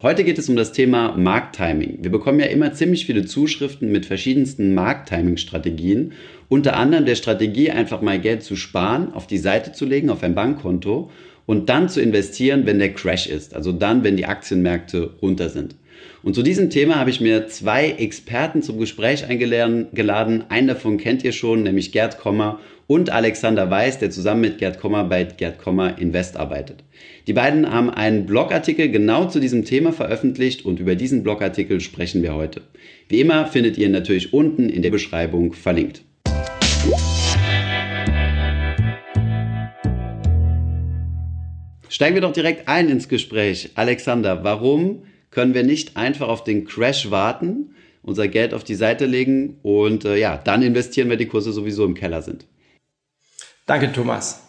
Heute geht es um das Thema Markttiming. Wir bekommen ja immer ziemlich viele Zuschriften mit verschiedensten Markttiming-Strategien, unter anderem der Strategie, einfach mal Geld zu sparen, auf die Seite zu legen, auf ein Bankkonto und dann zu investieren, wenn der Crash ist, also dann, wenn die Aktienmärkte runter sind. Und zu diesem Thema habe ich mir zwei Experten zum Gespräch eingeladen. Einen davon kennt ihr schon, nämlich Gerd Kommer und Alexander Weiß, der zusammen mit Gerd Kommer bei Gerd Kommer Invest arbeitet. Die beiden haben einen Blogartikel genau zu diesem Thema veröffentlicht und über diesen Blogartikel sprechen wir heute. Wie immer findet ihr ihn natürlich unten in der Beschreibung verlinkt. Steigen wir doch direkt ein ins Gespräch. Alexander, warum können wir nicht einfach auf den Crash warten, unser Geld auf die Seite legen und dann investieren, wenn die Kurse sowieso im Keller sind? Danke, Thomas.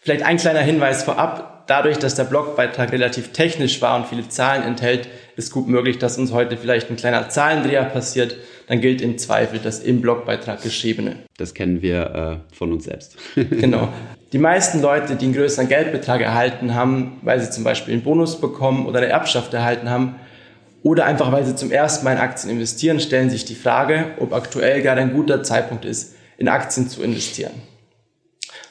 Vielleicht ein kleiner Hinweis vorab. Dadurch, dass der Blogbeitrag relativ technisch war und viele Zahlen enthält, ist gut möglich, dass uns heute vielleicht ein kleiner Zahlendreher passiert. Dann gilt im Zweifel das im Blogbeitrag Geschriebene. Das kennen wir von uns selbst. Genau. Die meisten Leute, die einen größeren Geldbetrag erhalten haben, weil sie zum Beispiel einen Bonus bekommen oder eine Erbschaft erhalten haben oder einfach, weil sie zum ersten Mal in Aktien investieren, stellen sich die Frage, ob aktuell gerade ein guter Zeitpunkt ist, in Aktien zu investieren.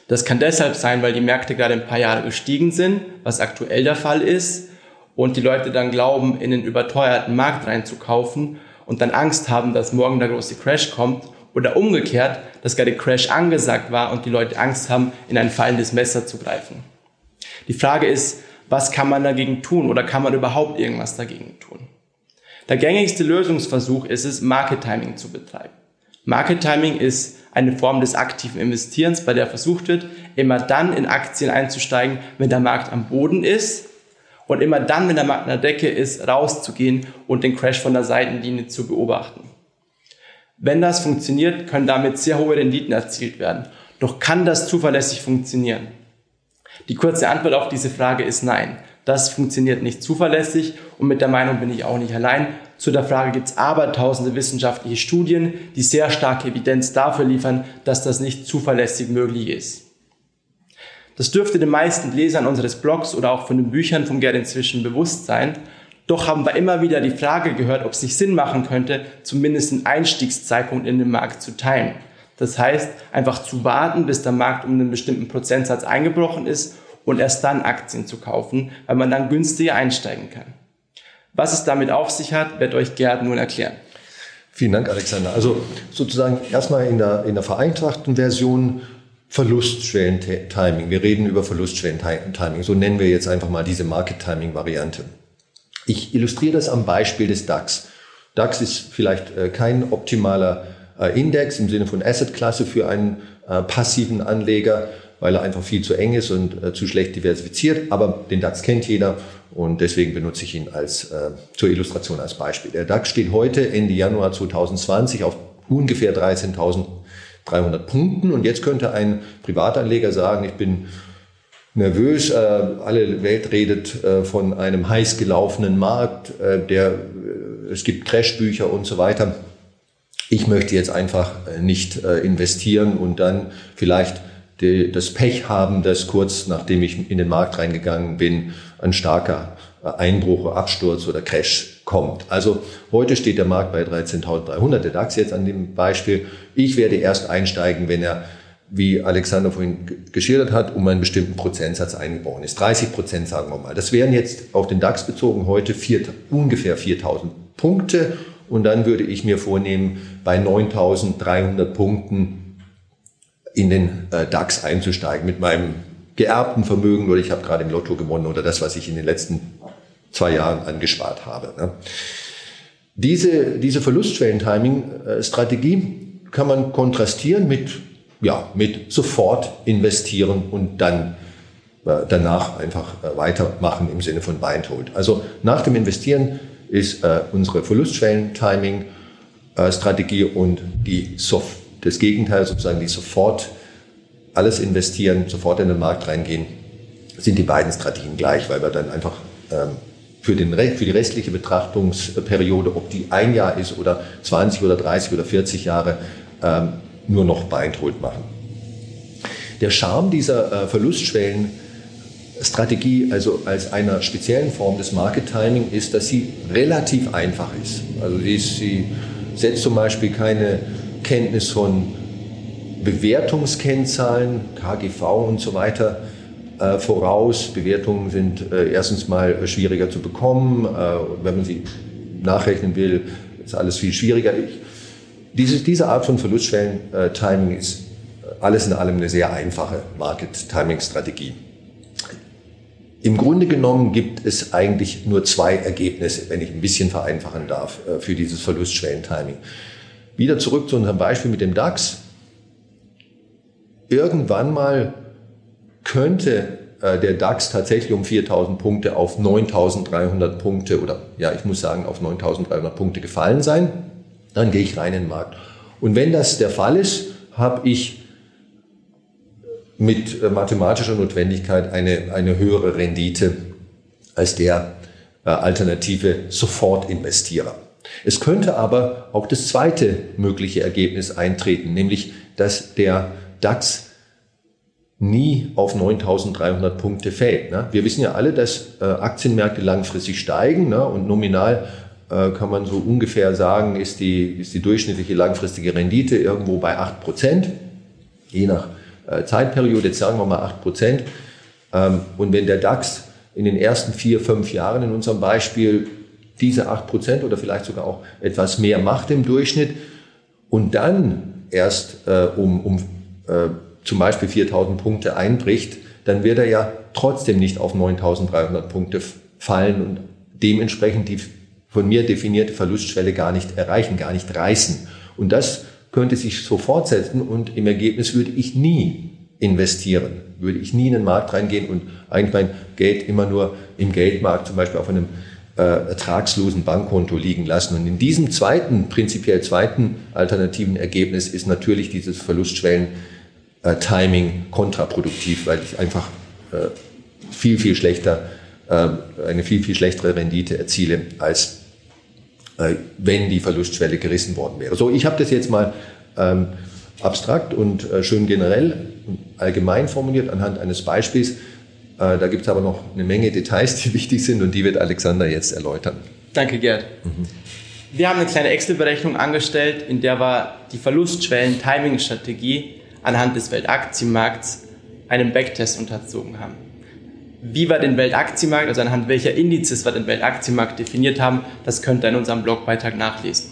Das kann deshalb sein, weil die Märkte gerade ein paar Jahre gestiegen sind, was aktuell der Fall ist, und die Leute dann glauben, in den überteuerten Markt reinzukaufen und dann Angst haben, dass morgen der große Crash kommt, oder umgekehrt, dass gerade Crash angesagt war und die Leute Angst haben, in ein fallendes Messer zu greifen. Die Frage ist, was kann man dagegen tun oder kann man überhaupt irgendwas dagegen tun? Der gängigste Lösungsversuch ist es, Market Timing zu betreiben. Market Timing ist eine Form des aktiven Investierens, bei der versucht wird, immer dann in Aktien einzusteigen, wenn der Markt am Boden ist, und immer dann, wenn der Markt an der Decke ist, rauszugehen und den Crash von der Seitenlinie zu beobachten. Wenn das funktioniert, können damit sehr hohe Renditen erzielt werden. Doch kann das zuverlässig funktionieren? Die kurze Antwort auf diese Frage ist nein. Das funktioniert nicht zuverlässig, und mit der Meinung bin ich auch nicht allein. Zu der Frage gibt es aber tausende wissenschaftliche Studien, die sehr starke Evidenz dafür liefern, dass das nicht zuverlässig möglich ist. Das dürfte den meisten Lesern unseres Blogs oder auch von den Büchern von Gerd inzwischen bewusst sein. Doch haben wir immer wieder die Frage gehört, ob es nicht Sinn machen könnte, zumindest den Einstiegszeitpunkt in den Markt zu timen. Das heißt, einfach zu warten, bis der Markt um einen bestimmten Prozentsatz eingebrochen ist und erst dann Aktien zu kaufen, weil man dann günstiger einsteigen kann. Was es damit auf sich hat, wird euch Gerd nun erklären. Vielen Dank, Alexander. Also sozusagen erstmal in der vereinfachten Version Verlustschwellen-Timing. Wir reden über Verlustschwellen-Timing. So nennen wir jetzt einfach mal diese Market-Timing-Variante. Ich illustriere das am Beispiel des DAX. DAX ist vielleicht kein optimaler Index im Sinne von Assetklasse für einen passiven Anleger, weil er einfach viel zu eng ist und zu schlecht diversifiziert. Aber den DAX kennt jeder und deswegen benutze ich ihn als zur Illustration als Beispiel. Der DAX steht heute Ende Januar 2020 auf ungefähr 13.300 Punkten, und jetzt könnte ein Privatanleger sagen, ich bin nervös, alle Welt redet von einem heiß gelaufenen Markt, es gibt Crashbücher und so weiter. Ich möchte jetzt einfach nicht investieren und dann vielleicht das Pech haben, dass kurz nachdem ich in den Markt reingegangen bin, ein starker Einbruch, Absturz oder Crash kommt. Also heute steht der Markt bei 13.300, der DAX jetzt an dem Beispiel. Ich werde erst einsteigen, wenn er, wie Alexander vorhin geschildert hat, um einen bestimmten Prozentsatz eingebrochen ist. 30%, sagen wir mal. Das wären jetzt auf den DAX bezogen heute ungefähr 4.000 Punkte. Und dann würde ich mir vornehmen, bei 9.300 Punkten in den DAX einzusteigen mit meinem geerbten Vermögen, oder ich habe gerade im Lotto gewonnen, oder das, was ich in den letzten 2 Jahren angespart habe. Ne? Diese Verlustschwellen-Timing-Strategie kann man kontrastieren mit sofort investieren und dann danach einfach weitermachen im Sinne von Buy and Hold. Also nach dem Investieren ist unsere Verlustschwellen-Timing-Strategie und das Gegenteil sozusagen, die sofort alles investieren, sofort in den Markt reingehen, sind die beiden Strategien gleich, weil wir dann einfach für die restliche Betrachtungsperiode, ob die 1 Jahr ist oder 20 oder 30 oder 40 Jahre, nur noch Buy and Hold machen. Der Charme dieser Verlustschwellen Strategie, also als einer speziellen Form des Market Timing, ist, dass sie relativ einfach ist. Also sie setzt zum Beispiel keine Kenntnis von Bewertungskennzahlen, KGV und so weiter voraus. Bewertungen sind erstens mal schwieriger zu bekommen. Wenn man sie nachrechnen will, ist alles viel schwieriger. Diese Art von Verlustschwellen-Timing ist alles in allem eine sehr einfache Market-Timing-Strategie. Im Grunde genommen gibt es eigentlich nur zwei Ergebnisse, wenn ich ein bisschen vereinfachen darf, für dieses Verlustschwellen-Timing. Wieder zurück zu unserem Beispiel mit dem DAX. Irgendwann mal könnte der DAX tatsächlich um 4.000 Punkte auf 9.300 Punkte oder, ja, ich muss sagen, auf 9.300 Punkte gefallen sein. Dann gehe ich rein in den Markt. Und wenn das der Fall ist, habe ich mit mathematischer Notwendigkeit eine höhere Rendite als der alternative Sofortinvestierer. Es könnte aber auch das zweite mögliche Ergebnis eintreten, nämlich dass der DAX nie auf 9.300 Punkte fällt. Ne? Wir wissen ja alle, dass Aktienmärkte langfristig steigen, ne? Und nominal kann man so ungefähr sagen, ist die durchschnittliche langfristige Rendite irgendwo bei 8%, je nach Zeitperiode, jetzt sagen wir mal 8%. Und wenn der DAX in den ersten 4-5 Jahren in unserem Beispiel diese 8% oder vielleicht sogar auch etwas mehr macht im Durchschnitt und dann erst zum Beispiel 4.000 Punkte einbricht, dann wird er ja trotzdem nicht auf 9.300 Punkte fallen und dementsprechend die von mir definierte Verlustschwelle gar nicht erreichen, gar nicht reißen. Und das könnte sich so fortsetzen und im Ergebnis würde ich nie investieren, würde ich nie in den Markt reingehen und eigentlich mein Geld immer nur im Geldmarkt, zum Beispiel auf einem ertragslosen Bankkonto liegen lassen. Und in diesem prinzipiell zweiten alternativen Ergebnis ist natürlich dieses Verlustschwellen-Timing kontraproduktiv, weil ich einfach eine viel, viel schlechtere Rendite erziele, als wenn die Verlustschwelle gerissen worden wäre. So, ich habe das jetzt mal abstrakt und schön generell und allgemein formuliert anhand eines Beispiels. Da gibt es aber noch eine Menge Details, die wichtig sind und die wird Alexander jetzt erläutern. Danke, Gerd. Wir haben eine kleine Excel-Berechnung angestellt, in der wir die Verlustschwellen-Timing-Strategie anhand des Weltaktienmarkts einem Backtest unterzogen haben. Wie wir den Weltaktienmarkt, also anhand welcher Indizes wir den Weltaktienmarkt definiert haben, das könnt ihr in unserem Blogbeitrag nachlesen.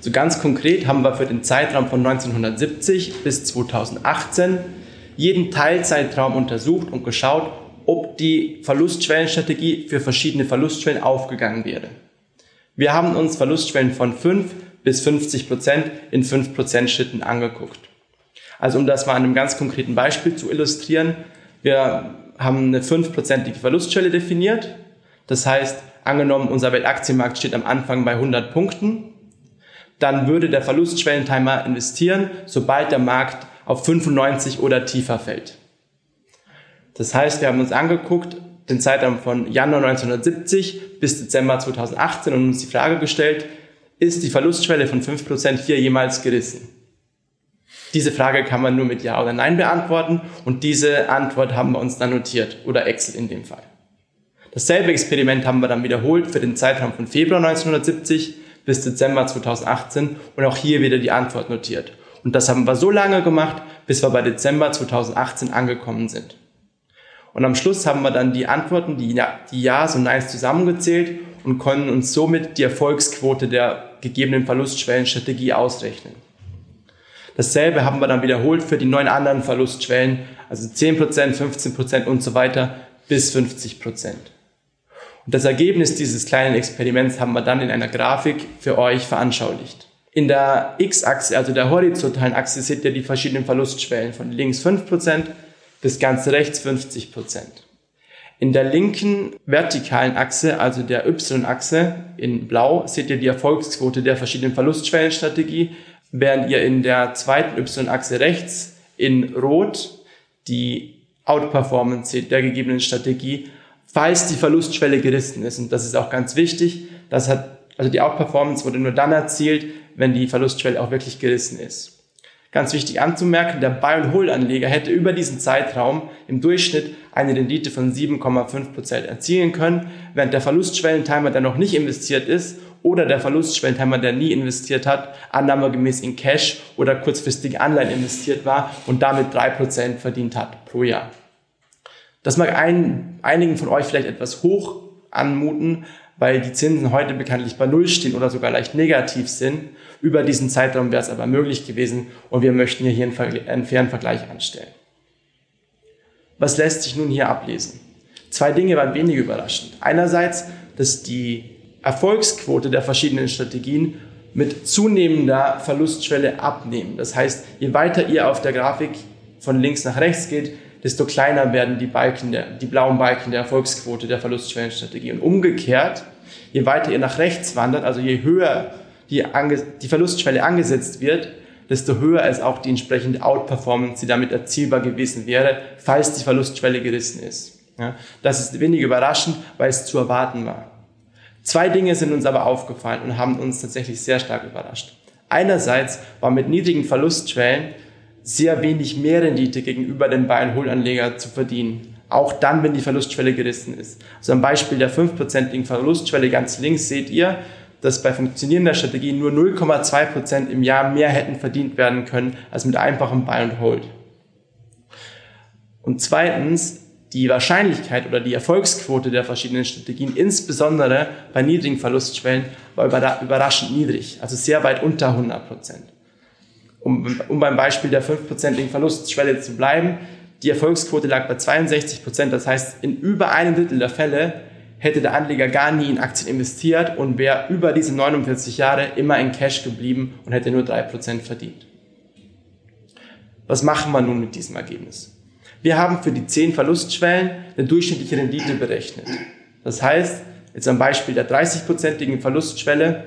So ganz konkret haben wir für den Zeitraum von 1970 bis 2018 jeden Teilzeitraum untersucht und geschaut, ob die Verlustschwellenstrategie für verschiedene Verlustschwellen aufgegangen wäre. Wir haben uns Verlustschwellen von 5 bis 50% in 5% Schritten angeguckt. Also um das mal an einem ganz konkreten Beispiel zu illustrieren, wir haben eine 5%ige Verlustschwelle definiert. Das heißt, angenommen, unser Weltaktienmarkt steht am Anfang bei 100 Punkten, dann würde der Verlustschwellentimer investieren, sobald der Markt auf 95 oder tiefer fällt. Das heißt, wir haben uns angeguckt, den Zeitraum von Januar 1970 bis Dezember 2018 und uns die Frage gestellt, ist die Verlustschwelle von 5% hier jemals gerissen? Diese Frage kann man nur mit Ja oder Nein beantworten und diese Antwort haben wir uns dann notiert, oder Excel in dem Fall. Dasselbe Experiment haben wir dann wiederholt für den Zeitraum von Februar 1970 bis Dezember 2018 und auch hier wieder die Antwort notiert. Und das haben wir so lange gemacht, bis wir bei Dezember 2018 angekommen sind. Und am Schluss haben wir dann die Antworten, die Ja's und Neins zusammengezählt und können uns somit die Erfolgsquote der gegebenen Verlustschwellenstrategie ausrechnen. Dasselbe haben wir dann wiederholt für die 9 anderen Verlustschwellen, also 10%, 15% und so weiter bis 50%. Und das Ergebnis dieses kleinen Experiments haben wir dann in einer Grafik für euch veranschaulicht. In der X-Achse, also der horizontalen Achse, seht ihr die verschiedenen Verlustschwellen von links 5% bis ganz rechts 50%. In der linken vertikalen Achse, also der Y-Achse in blau, seht ihr die Erfolgsquote der verschiedenen Verlustschwellenstrategie, während ihr in der zweiten Y-Achse rechts in Rot die Outperformance seht der gegebenen Strategie, falls die Verlustschwelle gerissen ist. Und das ist auch ganz wichtig. Also die Outperformance wurde nur dann erzielt, wenn die Verlustschwelle auch wirklich gerissen ist. Ganz wichtig anzumerken, der Buy-and-Hold-Anleger hätte über diesen Zeitraum im Durchschnitt eine Rendite von 7,5% erzielen können, während der Verlustschwellentimer, der noch nicht investiert ist, oder der Verlustschwellentimer, der nie investiert hat, annahmegemäß in Cash oder kurzfristige Anleihen investiert war und damit 3% verdient hat pro Jahr. Das mag einigen von euch vielleicht etwas hoch anmuten, weil die Zinsen heute bekanntlich bei Null stehen oder sogar leicht negativ sind. Über diesen Zeitraum wäre es aber möglich gewesen und wir möchten hier einen fairen Vergleich anstellen. Was lässt sich nun hier ablesen? Zwei Dinge waren wenig überraschend. Einerseits, dass die Erfolgsquote der verschiedenen Strategien mit zunehmender Verlustschwelle abnehmen. Das heißt, je weiter ihr auf der Grafik von links nach rechts geht, desto kleiner werden die blauen Balken der Erfolgsquote der Verlustschwellenstrategie. Und umgekehrt, je weiter ihr nach rechts wandert, also je höher die Verlustschwelle angesetzt wird, desto höher ist auch die entsprechende Outperformance, die damit erzielbar gewesen wäre, falls die Verlustschwelle gerissen ist. Ja, das ist wenig überraschend, weil es zu erwarten war. Zwei Dinge sind uns aber aufgefallen und haben uns tatsächlich sehr stark überrascht. Einerseits war mit niedrigen Verlustschwellen sehr wenig mehr Rendite gegenüber dem Buy-and-Hold-Anleger zu verdienen, auch dann, wenn die Verlustschwelle gerissen ist. Also am Beispiel der 5%igen Verlustschwelle ganz links seht ihr, dass bei funktionierender Strategie nur 0,2% im Jahr mehr hätten verdient werden können als mit einfachem Buy-and-Hold. Und zweitens, die Wahrscheinlichkeit oder die Erfolgsquote der verschiedenen Strategien, insbesondere bei niedrigen Verlustschwellen, war überraschend niedrig, also sehr weit unter 100%. Um beim Beispiel der 5%igen Verlustschwelle zu bleiben, die Erfolgsquote lag bei 62%, das heißt, in über einem Drittel der Fälle hätte der Anleger gar nie in Aktien investiert und wäre über diese 49 Jahre immer in Cash geblieben und hätte nur 3% verdient. Was machen wir nun mit diesem Ergebnis? Wir haben für die 10 Verlustschwellen eine durchschnittliche Rendite berechnet. Das heißt, jetzt am Beispiel der 30%igen Verlustschwelle,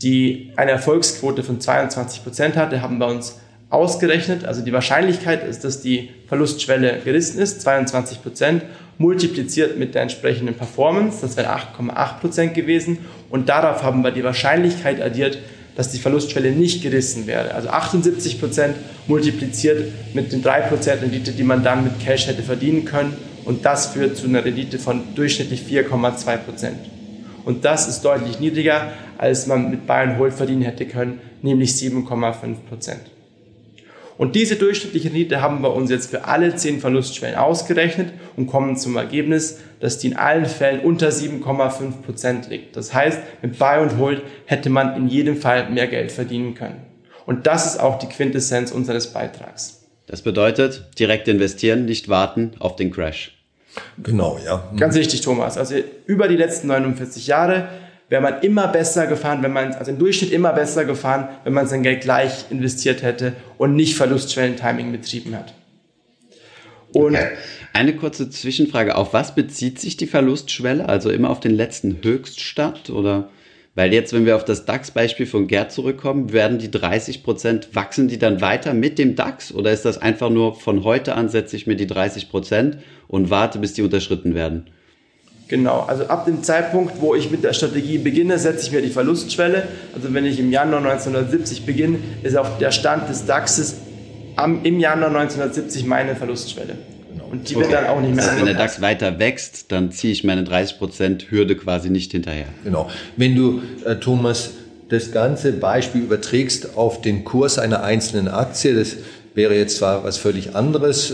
die eine Erfolgsquote von 22% hatte, haben wir uns ausgerechnet. Also die Wahrscheinlichkeit ist, dass die Verlustschwelle gerissen ist, 22%, multipliziert mit der entsprechenden Performance, das wäre 8,8% gewesen. Und darauf haben wir die Wahrscheinlichkeit addiert, dass die Verlustschwelle nicht gerissen wäre. Also 78% multipliziert mit den 3% Rendite, die man dann mit Cash hätte verdienen können. Und das führt zu einer Rendite von durchschnittlich 4,2%. Und das ist deutlich niedriger, als man mit Buy-and-Hold verdienen hätte können, nämlich 7,5%. Und diese durchschnittliche Rendite haben wir uns jetzt für alle 10 Verlustschwellen ausgerechnet und kommen zum Ergebnis, dass die in allen Fällen unter 7,5% liegt. Das heißt, mit Buy-and-Hold hätte man in jedem Fall mehr Geld verdienen können. Und das ist auch die Quintessenz unseres Beitrags. Das bedeutet, direkt investieren, nicht warten auf den Crash. Genau, ja. Ganz richtig, Thomas. Also über die letzten 49 Jahre wäre man immer besser gefahren, also im Durchschnitt immer besser gefahren, wenn man sein Geld gleich investiert hätte und nicht Verlustschwellentiming betrieben hat. Und okay. Eine kurze Zwischenfrage. Auf was bezieht sich die Verlustschwelle? Also immer auf den letzten Höchststand? Oder? Weil jetzt, wenn wir auf das DAX-Beispiel von Gerd zurückkommen, werden die 30%, wachsen die dann weiter mit dem DAX? Oder ist das einfach nur von heute an setze ich mir die 30% und warte, bis die unterschritten werden? Genau, also ab dem Zeitpunkt, wo ich mit der Strategie beginne, setze ich mir die Verlustschwelle. Also wenn ich im Januar 1970 beginne, ist auch der Stand des DAXes im Januar 1970 meine Verlustschwelle. Und die wird dann auch nicht mehr angepasst. Wenn der DAX weiter wächst, dann ziehe ich meine 30% Hürde quasi nicht hinterher. Genau. Wenn du, Thomas, das ganze Beispiel überträgst auf den Kurs einer einzelnen Aktie, das wäre jetzt zwar was völlig anderes,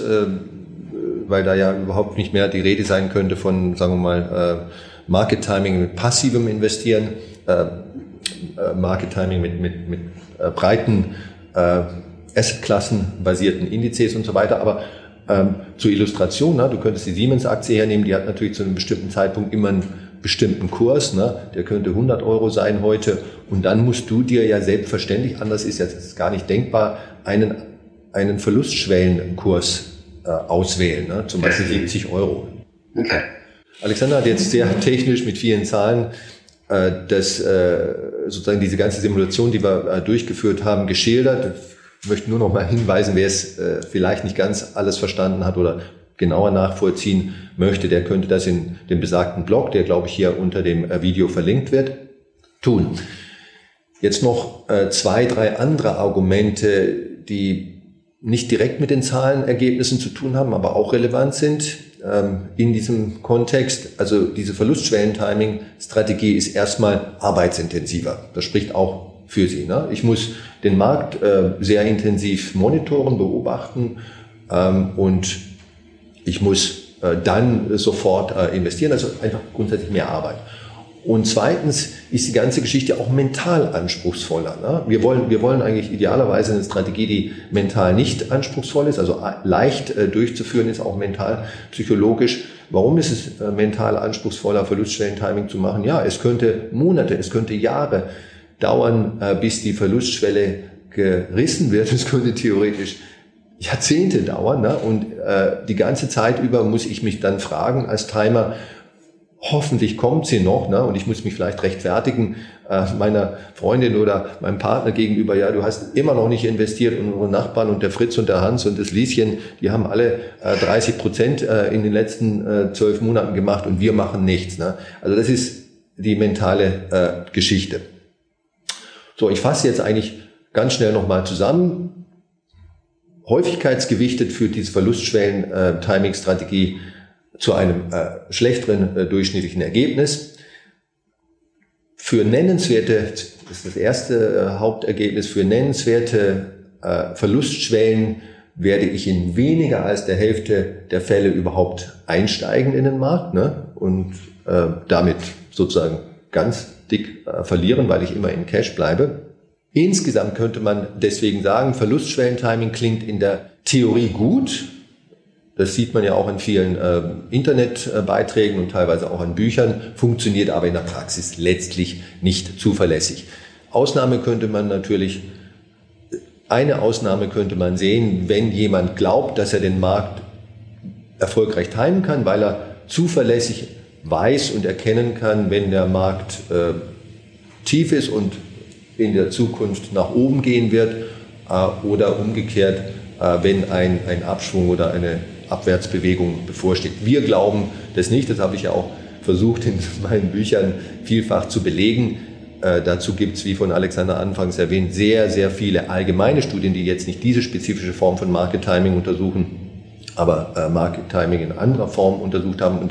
weil da ja überhaupt nicht mehr die Rede sein könnte von, sagen wir mal, Market Timing mit passivem Investieren, Market Timing mit breiten Assetklassen basierten Indizes und so weiter, aber zur Illustration, ne? Du könntest die Siemens-Aktie hernehmen, die hat natürlich zu einem bestimmten Zeitpunkt immer einen bestimmten Kurs, ne? Der könnte 100 Euro sein heute und dann musst du dir ja selbstverständlich, anders ist jetzt gar nicht denkbar, einen Verlustschwellenkurs auswählen, ne? Zum Beispiel 70 Euro. Okay. Alexander hat jetzt sehr technisch mit vielen Zahlen das sozusagen diese ganze Simulation, die wir durchgeführt haben, geschildert. Ich möchte nur noch mal hinweisen, wer es vielleicht nicht ganz alles verstanden hat oder genauer nachvollziehen möchte, der könnte das in dem besagten Blog, der glaube ich hier unter dem Video verlinkt wird, tun. Jetzt noch 2, 3 andere Argumente, die nicht direkt mit den Zahlenergebnissen zu tun haben, aber auch relevant sind in diesem Kontext. Also diese Verlustschwellentiming-Strategie ist erstmal arbeitsintensiver. Das spricht auch für sie. Ne? Ich muss den Markt sehr intensiv monitoren, beobachten und ich muss dann sofort investieren. Also einfach grundsätzlich mehr Arbeit. Und zweitens ist die ganze Geschichte auch mental anspruchsvoller. Ne? Wir wollen eigentlich idealerweise eine Strategie, die mental nicht anspruchsvoll ist, also leicht durchzuführen ist, auch mental, psychologisch. Warum ist es mental anspruchsvoller, Verlustschwellentiming zu machen? Ja, es könnte Monate, es könnte Jahre dauern, bis die Verlustschwelle gerissen wird. Es könnte theoretisch Jahrzehnte dauern. Ne? Und die ganze Zeit über muss ich mich dann fragen als Timer, hoffentlich kommt sie noch, ne? Und ich muss mich vielleicht rechtfertigen meiner Freundin oder meinem Partner gegenüber, ja, du hast immer noch nicht investiert und unsere Nachbarn und der Fritz und der Hans und das Lieschen, die haben alle 30% in den letzten 12 Monaten gemacht und wir machen nichts. Ne? Also das ist die mentale Geschichte. So, ich fasse jetzt eigentlich ganz schnell nochmal zusammen. Häufigkeitsgewichtet führt diese Verlustschwellen-Timing-Strategie zu einem schlechteren durchschnittlichen Ergebnis. Für nennenswerte, das ist das erste Hauptergebnis, für nennenswerte Verlustschwellen werde ich in weniger als der Hälfte der Fälle überhaupt einsteigen in den Markt, ne? Und damit sozusagen ganz dick verlieren, weil ich immer in Cash bleibe. Insgesamt könnte man deswegen sagen, Verlustschwellentiming klingt in der Theorie gut. Das sieht man ja auch in vielen Internetbeiträgen und teilweise auch in Büchern, funktioniert aber in der Praxis letztlich nicht zuverlässig. Eine Ausnahme könnte man sehen, wenn jemand glaubt, dass er den Markt erfolgreich timen kann, weil er zuverlässig weiß und erkennen kann, wenn der Markt tief ist und in der Zukunft nach oben gehen wird oder umgekehrt, wenn ein Abschwung oder eine Abwärtsbewegung bevorsteht. Wir glauben das nicht, das habe ich ja auch versucht in meinen Büchern vielfach zu belegen. Dazu gibt es, wie von Alexander anfangs erwähnt, sehr, sehr viele allgemeine Studien, die jetzt nicht diese spezifische Form von Market Timing untersuchen, aber Market Timing in anderer Form untersucht haben. Und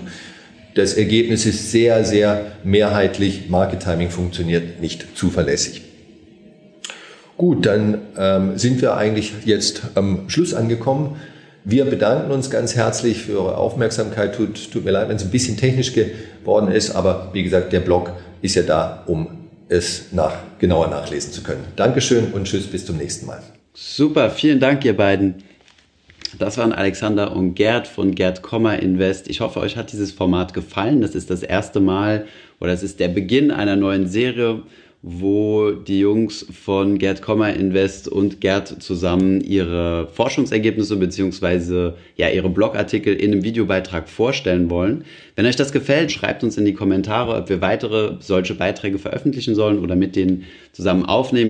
das Ergebnis ist sehr, sehr mehrheitlich, Market Timing funktioniert nicht zuverlässig. Gut, dann sind wir eigentlich jetzt am Schluss angekommen. Wir bedanken uns ganz herzlich für eure Aufmerksamkeit. Tut mir leid, wenn es ein bisschen technisch geworden ist, aber wie gesagt, der Blog ist ja da, um es genauer nachlesen zu können. Dankeschön und tschüss, bis zum nächsten Mal. Super, vielen Dank, ihr beiden. Das waren Alexander und Gerd von Gerd Kommer Invest. Ich hoffe, euch hat dieses Format gefallen. Das ist das erste Mal oder es ist der Beginn einer neuen Serie, wo die Jungs von Gerd Kommer Invest und Gerd zusammen ihre Forschungsergebnisse bzw. ja, ihre Blogartikel in einem Videobeitrag vorstellen wollen. Wenn euch das gefällt, schreibt uns in die Kommentare, ob wir weitere solche Beiträge veröffentlichen sollen oder mit denen zusammen aufnehmen.